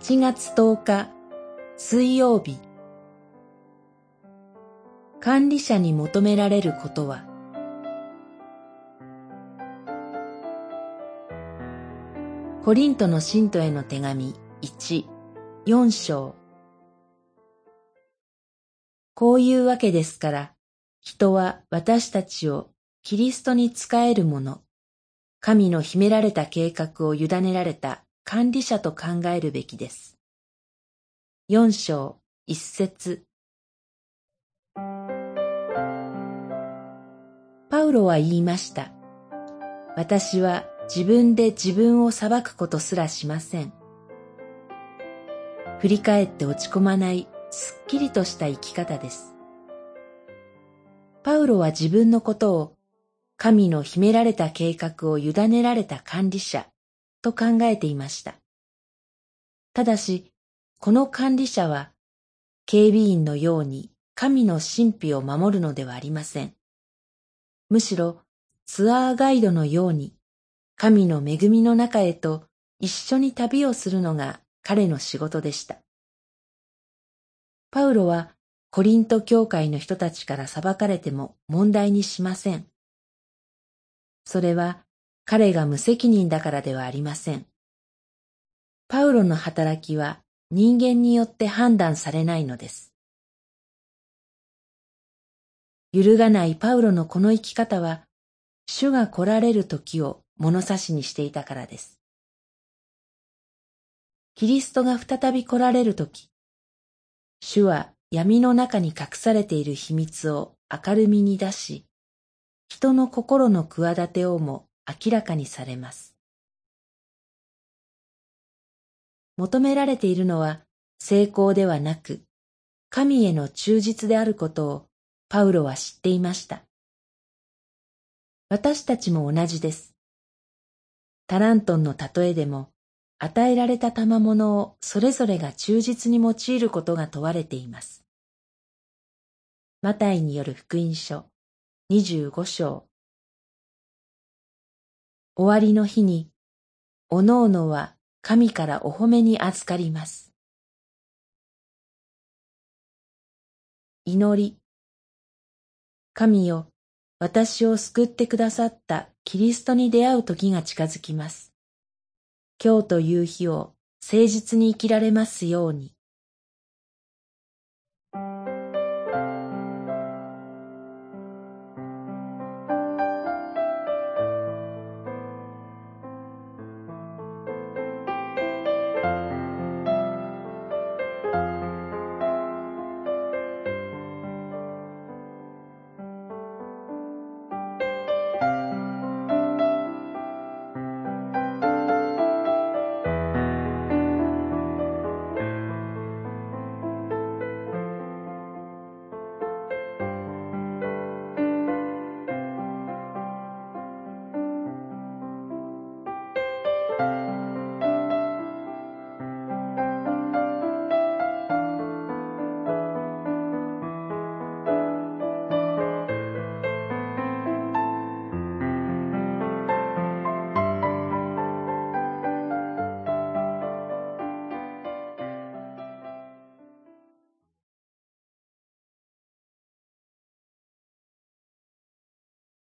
1月10日水曜日。管理者に求められることは、コリントの信徒への手紙1、4章。こういうわけですから、人は私たちをキリストに仕えるもの、神の秘められた計画を委ねられた管理者と考えるべきです。4章1節。パウロは言いました。私は自分で自分を裁くことすらしません。振り返って落ち込まない、すっきりとした生き方です。パウロは自分のことを神の秘められた計画を委ねられた管理者と考えていました。ただし、この管理者は警備員のように神の神秘を守るのではありません。むしろツアーガイドのように神の恵みの中へと一緒に旅をするのが彼の仕事でした。パウロはコリント教会の人たちから裁かれても問題にしません。それは彼が無責任だからではありません。パウロの働きは人間によって判断されないのです。揺るがないパウロのこの生き方は、主が来られる時を物差しにしていたからです。キリストが再び来られる時、主は闇の中に隠されている秘密を明るみに出し、人の心の企てをも明らかにされます。求められているのは成功ではなく、神への忠実であることをパウロは知っていました。私たちも同じです。タラントンの例えでも、与えられた賜物をそれぞれが忠実に用いることが問われています。マタイによる福音書25章。終わりの日に、おのおのは神からお褒めに預かります。祈り。神よ、私を救ってくださったキリストに出会う時が近づきます。今日という日を誠実に生きられますように。